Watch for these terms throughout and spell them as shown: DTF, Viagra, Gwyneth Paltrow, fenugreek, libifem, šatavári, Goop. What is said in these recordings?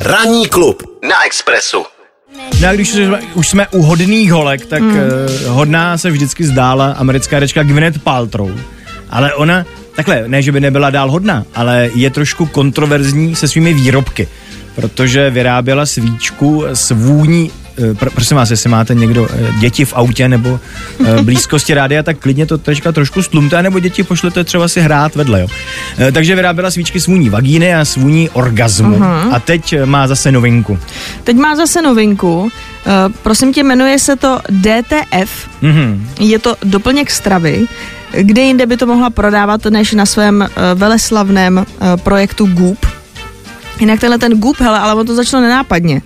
Ranní klub na Expressu. No a když už jsme u hodných holek, tak hodná se vždycky zdála americká herečka Gwyneth Paltrow. Ale ona, takhle, ne, že by nebyla dál hodná, ale je trošku kontroverzní se svými výrobky, protože vyráběla svíčku s vůní. Prosím vás, jestli máte někdo děti v autě nebo blízkosti rádia, tak klidně to trošku stlumte, nebo děti pošlete třeba si hrát vedle, jo. Takže vyráběla svíčky s vůní vagíny a s vůní orgazmu. Aha. A teď má zase novinku. Prosím tě, jmenuje se to DTF. Mhm. Je to doplněk stravy. Kde jinde by to mohla prodávat, než na svém veleslavném projektu Goop. Jinak tenhle ten Goop, hele, ale on to začalo nenápadně.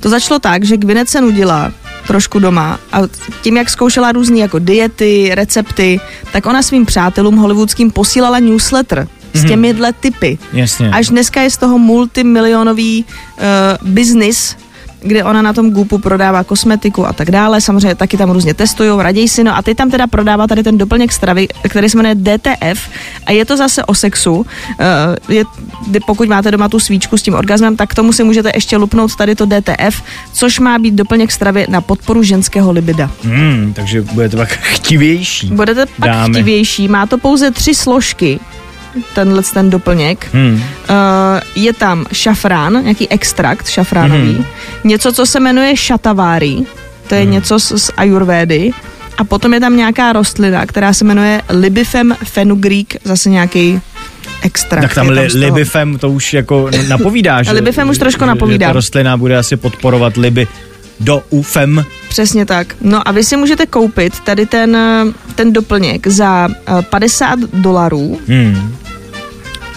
To začalo tak, že Gwyneth se nudila trošku doma a tím, jak zkoušela různý jako diety, recepty, tak ona svým přátelům hollywoodským posílala newsletter s těmihle typy. Jasně. Až dneska je z toho multimilionový business, kde ona na tom Goopu prodává kosmetiku a tak dále, samozřejmě taky tam různě testujou, raději si, no a teď tam teda prodává tady ten doplněk stravy, který se jmenuje DTF a je to zase o sexu, pokud máte doma tu svíčku s tím orgazmem, tak k tomu si můžete ještě lupnout tady to DTF, což má být doplněk stravy na podporu ženského libida. Takže budete pak chtivější. Budete pak chtivější, má to pouze 3 složky, ten doplněk. Je tam šafrán, nějaký extrakt šafránový, něco, co se jmenuje šatavári, to je něco z ajurvédy, a potom je tam nějaká rostlina, která se jmenuje libifem fenugreek, zase nějaký extrakt. Tak tam libifem to už jako napovídá, že? Libifem už trošku napovídá. Ta rostlina bude asi podporovat liby do ufem. Přesně tak. No a vy si můžete koupit tady ten doplněk za $50.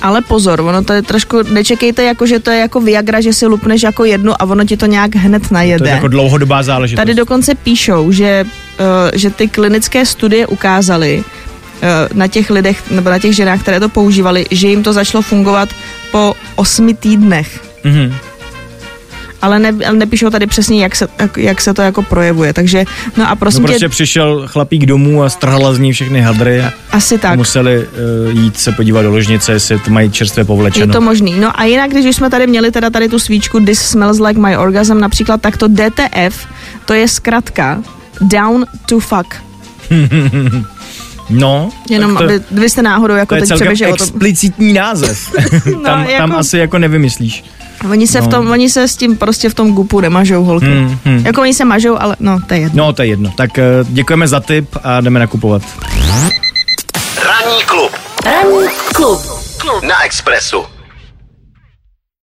Ale pozor, ono to je trošku, nečekejte, jako, že to je jako Viagra, že si lupneš jako jednu a ono ti to nějak hned najede. To je jako dlouhodobá záležitost. Tady dokonce píšou, že ty klinické studie ukázaly na těch lidech, nebo na těch ženách, které to používali, že jim to začalo fungovat po 8 týdnech. Ale nepíšou tady přesně, jak se to jako projevuje. Takže, no a prostě přišel chlapík domů a strhala z ní všechny hadry a asi tak. Museli jít se podívat do ložnice, jestli to mají čerstvě povlečeno. Je to možný. No a jinak, když jsme tady měli teda tady tu svíčku This Smells Like My Orgasm například, tak to DTF, to je zkratka Down to Fuck. No, jenom to, aby vy jste náhodou jako teď přeběželi. To je celkem explicitní název. No, tam asi jako nevymyslíš. Oni se s tím prostě v tom Goopu nemažou holky. Jako oni se mažou, ale no, to je jedno. Tak děkujeme za tip a jdeme nakupovat. Ranní klub na Expressu.